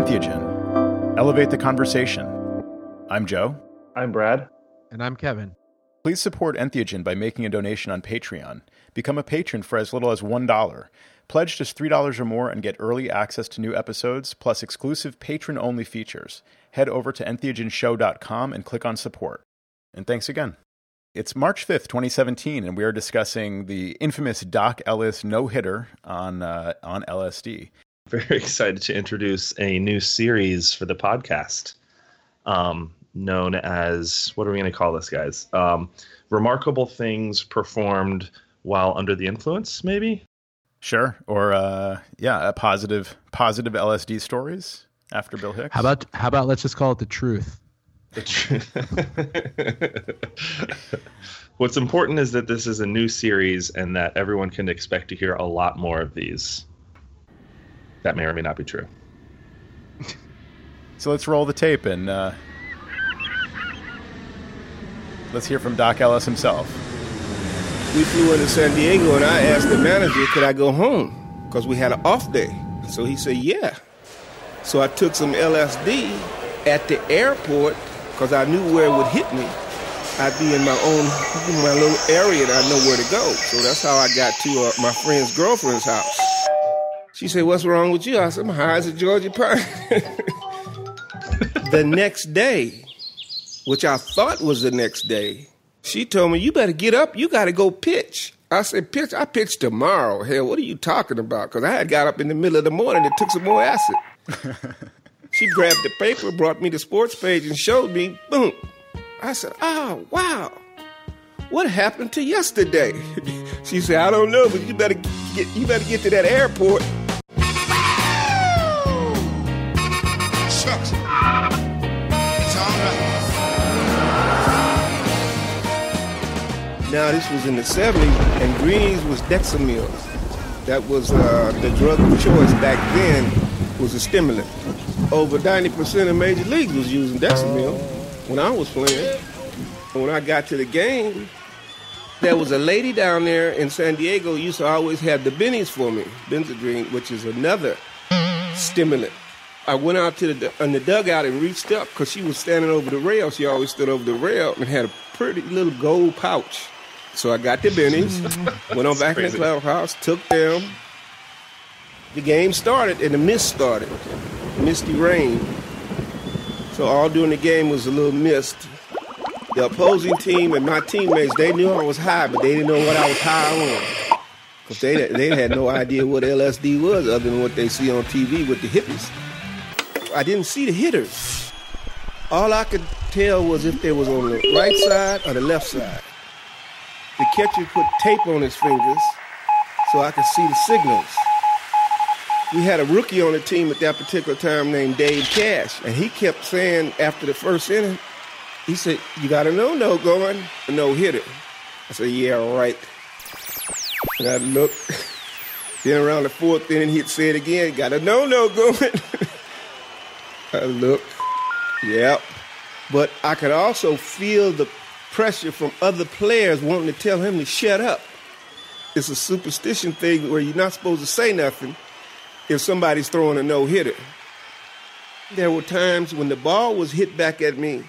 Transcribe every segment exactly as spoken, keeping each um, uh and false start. Entheogen. Elevate the conversation. I'm Joe. I'm Brad. And I'm Kevin. Please support Entheogen by making a donation on Patreon. Become a patron for as little as one dollar. Pledge just three dollars or more and get early access to new episodes, plus exclusive patron-only features. Head over to entheogen show dot com and click on support. And thanks again. It's March fifth, twenty seventeen, and we are discussing the infamous Doc Ellis no-hitter on uh, on L S D. Very excited to introduce a new series for the podcast um, known as, what are we going to call this, guys? Um, Remarkable Things Performed While Under the Influence, maybe? Sure. Or, uh, yeah, a positive, positive L S D stories after Bill Hicks. How about, how about let's just call it The Truth? The Truth. What's important is that this is a new series and that everyone can expect to hear a lot more of these. That may or may not be true. So let's roll the tape and uh, let's hear from Doc Ellis himself. We flew into San Diego and I asked the manager, could I go home? Because we had an off day. So he said, yeah. So I took some L S D at the airport because I knew where it would hit me. I'd be in my own in my little area and I know where to go. So that's how I got to uh, my friend's girlfriend's house. She said, what's wrong with you? I said, I'm high as a Georgia pine. The next day, which I thought was the next day, she told me, you better get up. You got to go pitch. I said, pitch? I pitch tomorrow. Hell, what are you talking about? Because I had got up in the middle of the morning and took some more acid. She grabbed the paper, brought me the sports page, and showed me, boom. I said, oh, wow. What happened to yesterday? She said, I don't know, but you better get, you better get to that airport. Shucks. It's all right. Now, this was in the seventies, and Greens was Dexamil. That was uh, the drug of choice back then, was a stimulant. Over ninety percent of major leagues was using Dexamil when I was playing. And when I got to the game, there was a lady down there in San Diego used to always have the bennies for me, Benzedrine, which is another stimulant. I went out to the, in the dugout and reached up because she was standing over the rail. She always stood over the rail and had a pretty little gold pouch. So I got the bennies, went on back crazy. In the clubhouse, took them. The game started and the mist started, misty rain. So all during the game was a little mist. The opposing team and my teammates, they knew I was high, but they didn't know what I was high on. Because they, they had no idea what L S D was other than what they see on T V with the hippies. I didn't see the hitters. All I could tell was if they was on the right side or the left side. The catcher put tape on his fingers so I could see the signals. We had a rookie on the team at that particular time named Dave Cash, and he kept saying after the first inning, he said, you got a no-no going, a no-hitter. I said, yeah, right. And I looked. Then around the fourth inning, he'd say it again, got a no-no going. I looked. Yep. But I could also feel the pressure from other players wanting to tell him to shut up. It's a superstition thing where you're not supposed to say nothing if somebody's throwing a no-hitter. There were times when the ball was hit back at me,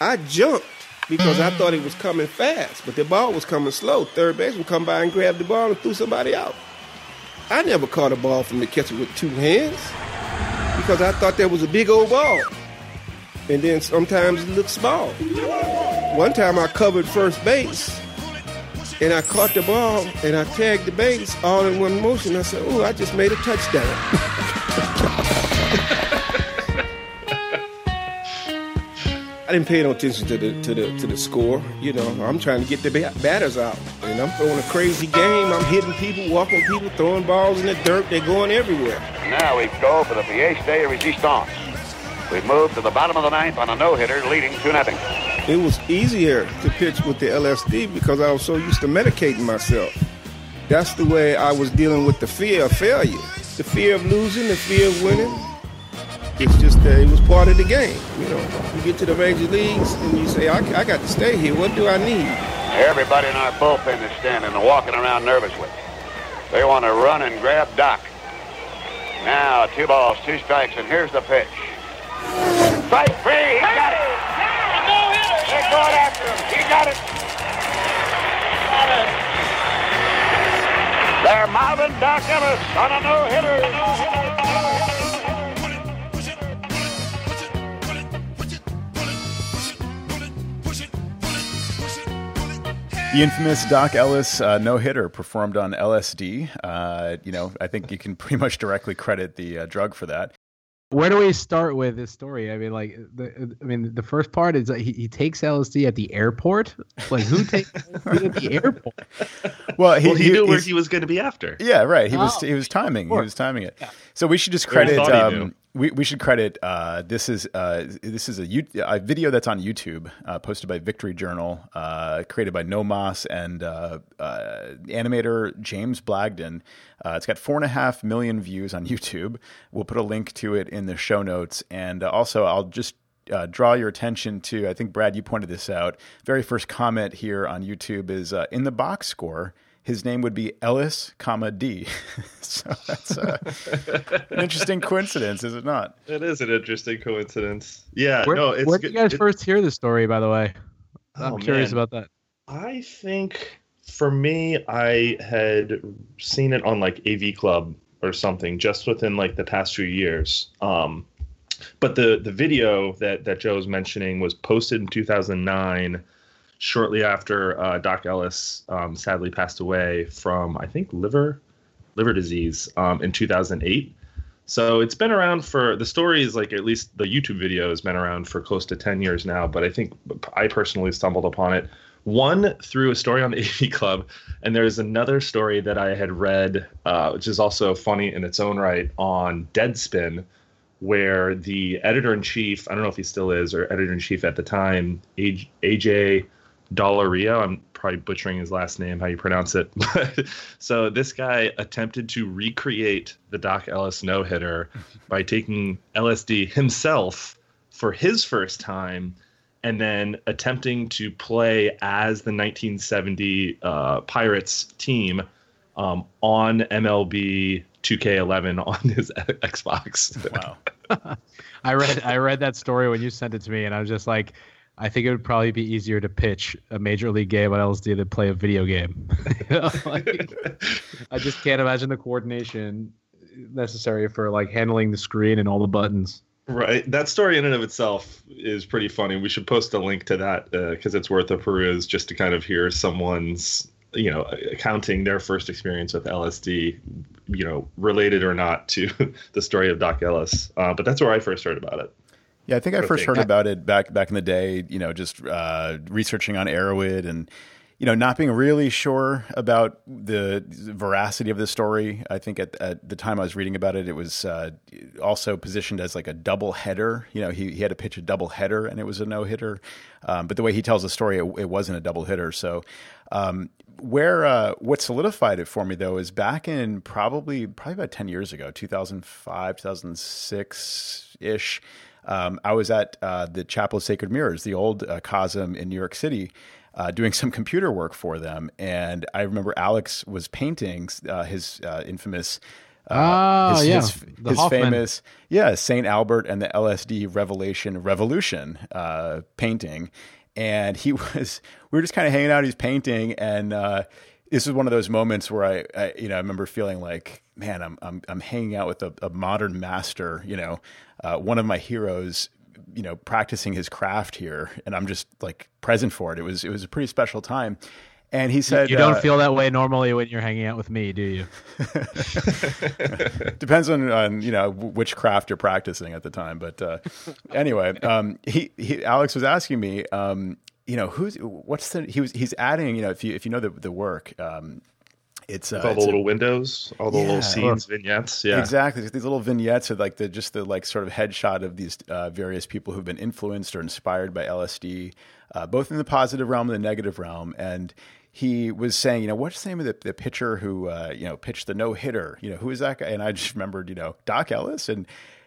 I jumped because I thought it was coming fast, but the ball was coming slow. Third baseman come by and grabbed the ball and threw somebody out. I never caught a ball from the catcher with two hands because I thought that was a big old ball. And then sometimes it looked small. One time I covered first base and I caught the ball and I tagged the base all in one motion. I said, oh, I just made a touchdown. I didn't pay no attention to the to the to the score. You know, I'm trying to get the bat- batters out, and I'm throwing a crazy game. I'm hitting people, walking people, throwing balls in the dirt. They're going everywhere. Now we go for the pièce de résistance. We move to the bottom of the ninth on a no-hitter, leading two nothing. It was easier to pitch with the L S D because I was so used to medicating myself. That's the way I was dealing with the fear of failure, the fear of losing, the fear of winning. It's just that it was part of the game. You know, you get to the major leagues and you say, I, I got to stay here. What do I need? Everybody in our bullpen is standing and walking around nervously. They want to run and grab Doc. Now, two balls, two strikes, and here's the pitch. Strike three, he got it. They're going after him. He got it. They're mobbing Doc Ellis on a no-hitter. The infamous Doc Ellis uh, no-hitter performed on L S D. Uh, you know, I think you can pretty much directly credit the uh, drug for that. Where do we start with this story? I mean, like, the, I mean, the first part is that he, he takes L S D at the airport. Like, who takes L S D at the airport? Well, he, well, he, he knew where he was going to be after. Yeah, right. He oh, was he was timing. He was timing it. Yeah. So we should just credit. Um, we we should credit. Uh, this is uh, this is a, U- a video that's on YouTube, uh, posted by Victory Journal, uh, created by Nomos and uh, uh, animator James Blagden. Uh, it's got four and a half million views on YouTube. We'll put a link to it in the show notes. And uh, also, I'll just uh, draw your attention to, I think, Brad, you pointed this out. Very first comment here on YouTube is, uh, in the box score, his name would be Ellis, comma, D. So that's uh, an interesting coincidence, is it not? It is an interesting coincidence. Yeah. Where, no, it's where did you guys it, first hear the story, by the way? I'm oh, curious man. about that. I think... For me, I had seen it on like A V Club or something just within like the past few years. Um, but the, the video that, that Joe was mentioning was posted in two thousand nine, shortly after uh, Doc Ellis um, sadly passed away from, I think, liver liver disease um, in two thousand eight. So it's been around for, the story is like, at least the YouTube video has been around for close to ten years now. But I think I personally stumbled upon it, one, through a story on the A V Club, and there's another story that I had read, uh, which is also funny in its own right, on Deadspin, where the editor-in-chief, I don't know if he still is, or editor-in-chief at the time, A J Dalaria, I'm probably butchering his last name, how you pronounce it. So this guy attempted to recreate the Doc Ellis no-hitter by taking L S D himself for his first time, and then attempting to play as the nineteen seventy uh, Pirates team um, on M L B two K eleven on his Xbox. Wow. I read I read that story when you sent it to me, and I was just like, I think it would probably be easier to pitch a major league game on L S D than play a video game. You know, like, I just can't imagine the coordination necessary for like handling the screen and all the buttons. Right. That story in and of itself is pretty funny. We should post a link to that because uh, it's worth a peruse just to kind of hear someone's, you know, accounting their first experience with L S D, you know, related or not to the story of Doc Ellis. Uh, but that's where I first heard about it. Yeah, I think I first heard about it back back in the day, you know, just uh, researching on Arrowhead and, you know, not being really sure about the veracity of the story. I think at, at the time I was reading about it, it was uh, also positioned as like a double header. You know, he, he had to pitch a double header and it was a no hitter. Um, but the way he tells the story, it, it wasn't a double hitter. So um, where uh, what solidified it for me, though, is back in probably probably about ten years ago, two thousand five, two thousand six ish. Um, I was at uh, the Chapel of Sacred Mirrors, the old uh, Cosm in New York City. Uh, doing some computer work for them, and I remember Alex was painting uh, his uh, infamous, uh, oh, his, yeah. his, his, his famous, yeah, Saint Albert and the L S D Revelation Revolution uh, painting, and he was. We were just kind of hanging out. He's painting, and uh, this is one of those moments where I, I, you know, I remember feeling like, man, I'm I'm I'm hanging out with a, a modern master, you know, uh, one of my heroes. You know, practicing his craft here, and I'm just like present for it. It was it was a pretty special time. And he said, "You don't uh, feel that way normally when you're hanging out with me, do you?" Depends on, on you know which craft you're practicing at the time. But uh, anyway, um, he, he Alex was asking me, um, you know, who's what's the he was he's adding, you know, if you if you know the the work. Um, It's, uh, With all the little a, windows, all the yeah, little scenes, vignettes. Yeah, exactly. These little vignettes are like the just the like sort of headshot of these uh, various people who've been influenced or inspired by L S D, uh, both in the positive realm and the negative realm. And he was saying, you know, what's the name of the, the pitcher who uh, you know pitched the no hitter? You know, who is that guy? And I just remembered, you know, Doc Ellis. And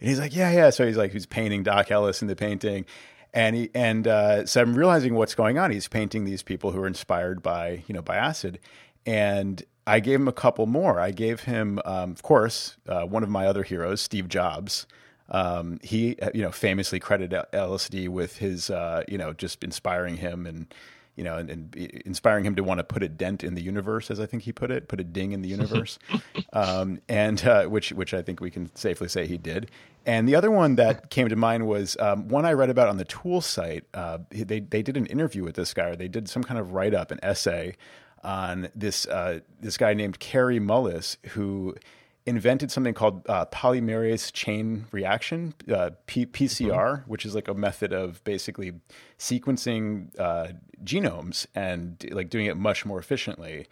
and he's like, yeah, yeah. So he's like, he's painting Doc Ellis in the painting. And he, and uh, so I'm realizing what's going on. He's painting these people who are inspired by you know by acid. And I gave him a couple more. I gave him, um, of course, uh, one of my other heroes, Steve Jobs. Um, he, you know, famously credited L S D with his, uh, you know, just inspiring him and, you know, and, and inspiring him to want to put a dent in the universe, as I think he put it, put a ding in the universe, um, and uh, which which I think we can safely say he did. And the other one that came to mind was um, one I read about on the Tool site. Uh, they they did an interview with this guy, or they did some kind of write up, an essay on this uh, this guy named Kary Mullis, who invented something called uh, polymerase chain reaction, uh, P- PCR, mm-hmm. which is like a method of basically sequencing uh, genomes and like doing it much more efficiently.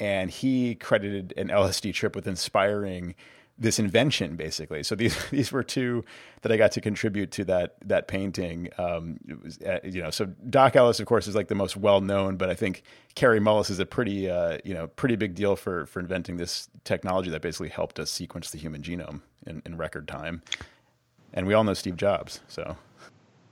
And he credited an L S D trip with inspiring this invention, basically. So these these were two that I got to contribute to that that painting. Um, it was, uh, you know, so Doc Ellis, of course, is like the most well known, but I think Kary Mullis is a pretty uh, you know pretty big deal for for inventing this technology that basically helped us sequence the human genome in, in record time. And we all know Steve Jobs, so.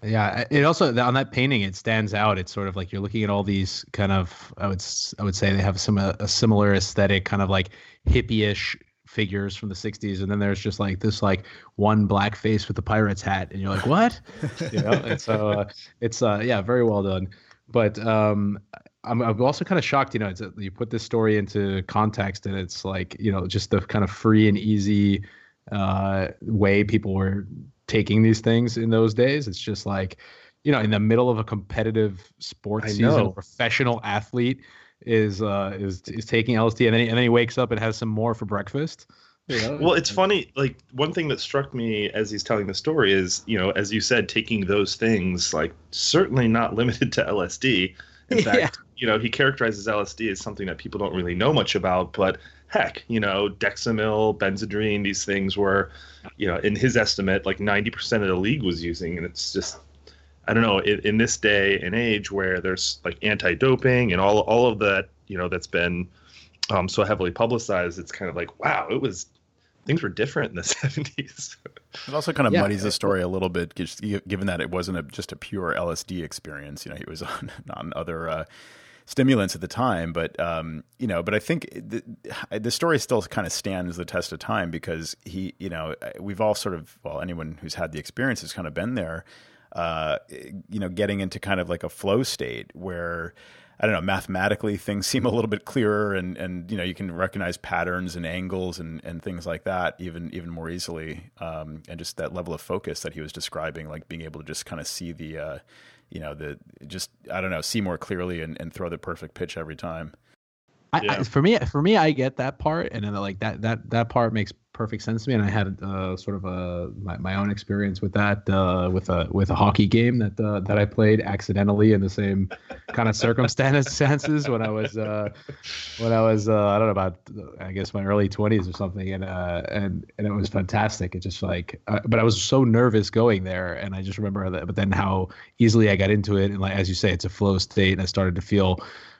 Yeah, it also, on that painting, it stands out. It's sort of like you're looking at all these kind of, I would I would say they have some a, a similar aesthetic, kind of like hippie-ish figures from the sixties, and then there's just like this like one black face with the pirate's hat, and you're like, what? You know, and so uh, it's uh yeah, very well done. But um I'm, I'm also kind of shocked, you know, it's, you put this story into context, and it's like, you know, just the kind of free and easy uh way people were taking these things in those days. It's just like, you know, in the middle of a competitive sports season, a professional athlete is uh is is taking L S D, and then he, and then he wakes up and has some more for breakfast. You know? Well, it's funny. Like, one thing that struck me as he's telling the story is, you know, as you said, taking those things, like, certainly not limited to L S D. In fact, yeah. you know, he characterizes L S D as something that people don't really know much about. But heck, you know, Dexamil, Benzedrine, these things were, you know, in his estimate, like ninety percent of the league was using, and it's just, I don't know, in, in this day and age where there's like anti-doping and all all of that, you know, that's been um, so heavily publicized, it's kind of like, wow, it was, things were different in the seventies. It also kind of yeah. muddies the story a little bit, given that it wasn't a, just a pure L S D experience. You know, he was on, on other uh, stimulants at the time, but, um, you know, but I think the, the story still kind of stands the test of time, because he, you know, we've all sort of, well, anyone who's had the experience has kind of been there. Uh, you know, getting into kind of like a flow state where, I don't know, mathematically things seem a little bit clearer, and, and you know, you can recognize patterns and angles and, and things like that even even more easily. Um, and just that level of focus that he was describing, like being able to just kind of see the, uh, you know, the just, I don't know, see more clearly and, and throw the perfect pitch every time. I, yeah. I, for me, for me, I get that part, and then like that that that part makes perfect sense to me. And I had uh, sort of a my, my own experience with that uh, with a with a hockey game that uh, that I played accidentally in the same kind of circumstances when I was uh, when I was uh, I don't know about I guess my early twenties or something, and uh, and and it was fantastic. It just like uh, but I was so nervous going there, and I just remember that. But then how easily I got into it, and like as you say, it's a flow state, and I started to feel.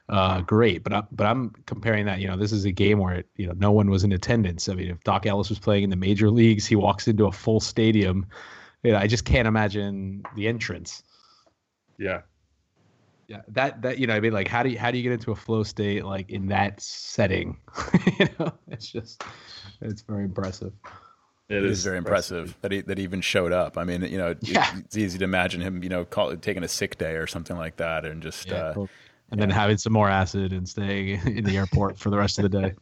Uh, great, but I, but I'm comparing that. You know, this is a game where it, you know, no one was in attendance. I mean, if Doc Ellis was playing in the major leagues, he walks into a full stadium. You know, I just can't imagine the entrance. Yeah, yeah. That that you know, I mean, like, how do you how do you get into a flow state like in that setting? You know, it's just it's very impressive. It, it is, is very impressive, impressive that he that he even showed up. I mean, you know, yeah. it, it's easy to imagine him, you know, call, taking a sick day or something like that, and just. Yeah, uh, cool. And yeah. then having some more acid and staying in the airport for the rest of the day.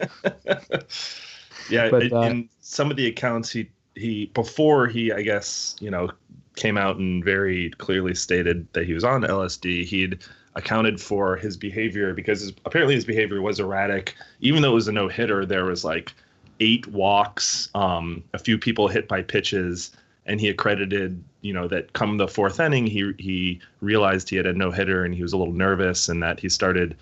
Yeah, but, uh, in some of the accounts, he he before he, I guess, you know, came out and very clearly stated that he was on L S D, he'd accounted for his behavior because his, apparently his behavior was erratic. Even though it was a no-hitter, there was like eight walks, um, a few people hit by pitches, and he accredited, you know, that come the fourth inning, he he realized he had a no-hitter and he was a little nervous, and that he started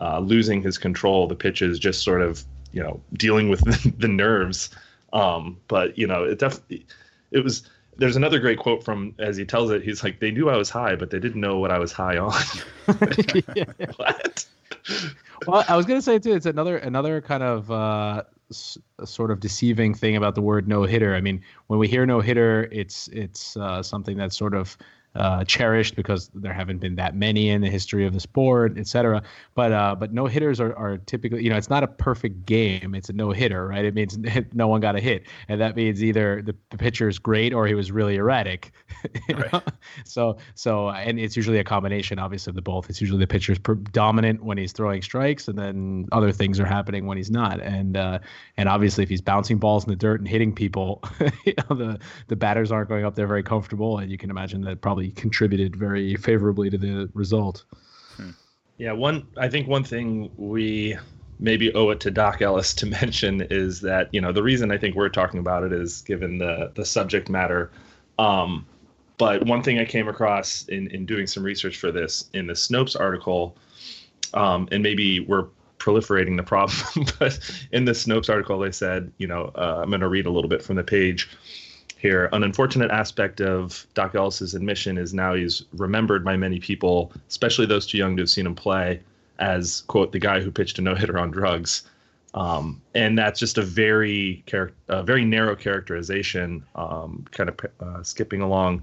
uh, losing his control. The pitches just sort of, you know, dealing with the, the nerves. Um, but, you know, it definitely it was there's another great quote from as he tells it. He's like, they knew I was high, but they didn't know what I was high on. Yeah. What? Well, I was going to say, too, it's another another kind of uh a sort of deceiving thing about the word no hitter. I mean, when we hear no hitter, it's it's uh, something that's sort of uh, cherished because there haven't been that many in the history of the sport, et cetera. But uh, but no hitters are, are typically, you know, it's not a perfect game. It's a no hitter, right? It means no one got a hit. And that means either the, the pitcher is great or he was really erratic. Right. So, so, and it's usually a combination, obviously, of the both. It's usually the pitcher's dominant when he's throwing strikes, and then other things are happening when he's not. And uh, and obviously, if he's bouncing balls in the dirt and hitting people, you know, the, the batters aren't going up there very comfortable, and you can imagine that probably contributed very favorably to the result. Hmm. Yeah, one I think one thing we maybe owe it to Doc Ellis to mention is that, you know, the reason I think we're talking about it is given the the subject matter. Um, but one thing I came across in, in doing some research for this in the Snopes article, um, and maybe we're proliferating the problem, but in the Snopes article, they said, you know, uh, I'm going to read a little bit from the page here. An unfortunate aspect of Doc Ellis's admission is now he's remembered by many people, especially those too young to have seen him play, as, quote, the guy who pitched a no-hitter on drugs. Um, and that's just a very char- a very narrow characterization, um, kind of uh, skipping along.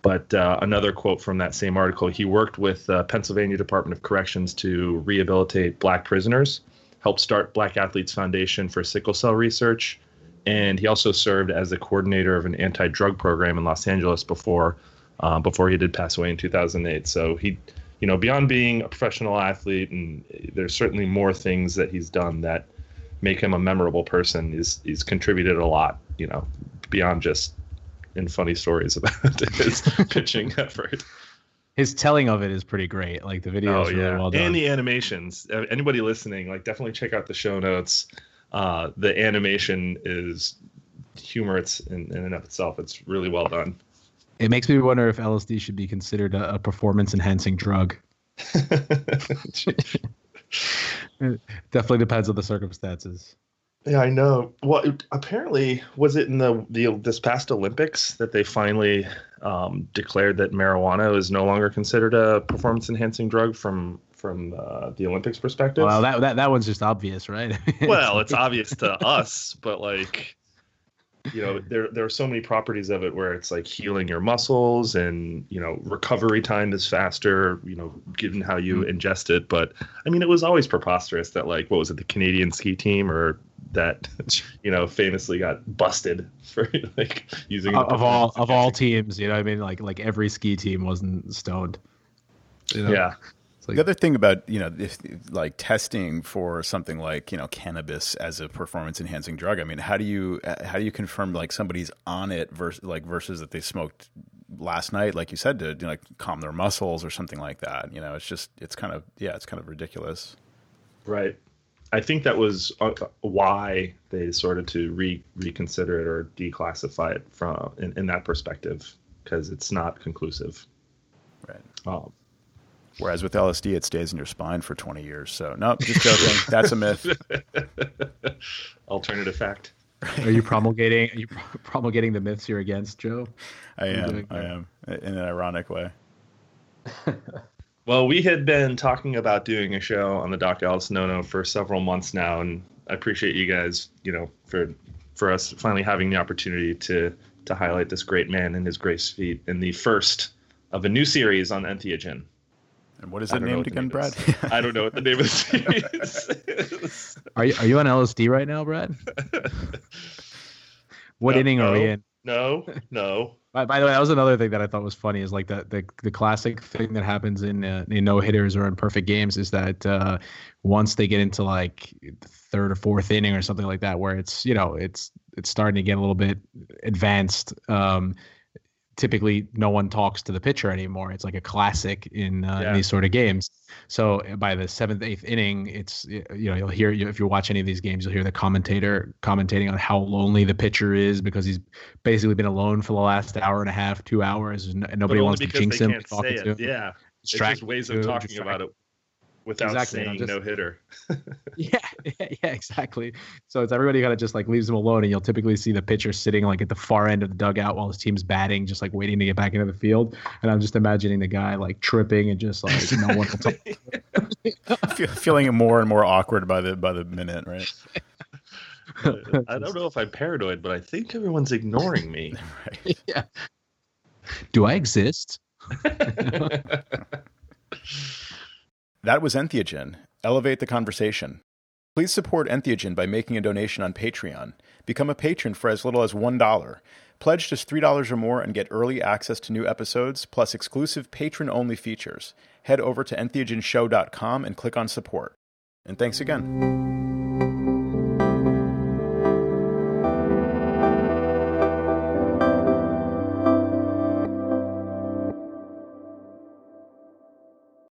But uh, another quote from that same article, he worked with the uh, Pennsylvania Department of Corrections to rehabilitate black prisoners, helped start Black Athletes Foundation for sickle cell research, and he also served as the coordinator of an anti-drug program in Los Angeles before uh, before he did pass away in two thousand eight. So he, you know, beyond being a professional athlete, and there's certainly more things that he's done that make him a memorable person. He's, he's contributed a lot, you know, beyond just in funny stories about his pitching effort. His telling of it is pretty great. Like the video is oh, yeah. really well done. And the animations. Anybody listening, like definitely check out the show notes. Uh, the animation is humorous in, in and of itself. It's really well done. It makes me wonder if L S D should be considered a, a performance-enhancing drug. It definitely depends on the circumstances. Yeah, I know. Well, it, apparently, was it in the, the this past Olympics that they finally um, declared that marijuana is no longer considered a performance-enhancing drug from from uh, the Olympics perspective? Well, that that that one's just obvious, right? Well, it's obvious to us, but like, you know, there there are so many properties of it where it's like healing your muscles, and you know, recovery time is faster, you know, given how you mm-hmm. ingest it. But I mean, it was always preposterous that, like, what was it, the Canadian ski team or that, you know, famously got busted for like using of, of all of all teams, you know what I mean, like like every ski team wasn't stoned, you know? Yeah. Like, the other thing about, you know, if, like testing for something like, you know, cannabis as a performance enhancing drug, I mean, how do you how do you confirm like somebody's on it versus like versus that they smoked last night, like you said, to, you know, like calm their muscles or something like that? You know, it's just it's kind of yeah, it's kind of ridiculous. Right. I think that was why they decided to re- reconsider it or declassify it from in, in that perspective, because it's not conclusive. Right. Um, Whereas with L S D, it stays in your spine for twenty years. So, no, nope, just joking. That's a myth. Alternative fact. Are you promulgating? Are you promulgating the myths you're against, Joe? I am. I am, in an ironic way. Well, we had been talking about doing a show on the Doc Ellis No-No for several months now, and I appreciate you guys, you know, for for us finally having the opportunity to to highlight this great man and his great feat in the first of a new series on Entheogen. And what is it named again, Brad? I don't know what the name of the series is. Are you, are you on L S D right now, Brad? What no, inning no, are we in? No, no. By, by the way, that was another thing that I thought was funny is like the the, the classic thing that happens in, uh, in no-hitters or in perfect games is that uh, once they get into like the third or fourth inning or something like that where it's, you know, it's it's starting to get a little bit advanced, um typically no one talks to the pitcher anymore. It's like a classic in, uh, yeah. in these sort of games. So by the seventh, eighth inning, it's, you know, you'll hear, if you watch any of these games, you'll hear the commentator commentating on how lonely the pitcher is because he's basically been alone for the last hour and a half, two hours. And nobody wants to jinx him. Talking to him. Yeah. It's just ways of talking about it without exactly. saying just, no hitter. yeah, yeah, yeah, exactly. So it's everybody kind of just like leaves him alone, and you'll typically see the pitcher sitting like at the far end of the dugout while his team's batting, just like waiting to get back into the field. And I'm just imagining the guy like tripping and just like no one will talk. Feel, feeling more and more awkward by the by the minute, right? I don't know if I'm paranoid, but I think everyone's ignoring me. Right? Yeah. Do I exist? That was Entheogen. Elevate the conversation. Please support Entheogen by making a donation on Patreon. Become a patron for as little as one dollar. Pledge just three dollars or more and get early access to new episodes, plus exclusive patron-only features. Head over to entheogen show dot com and click on support. And thanks again.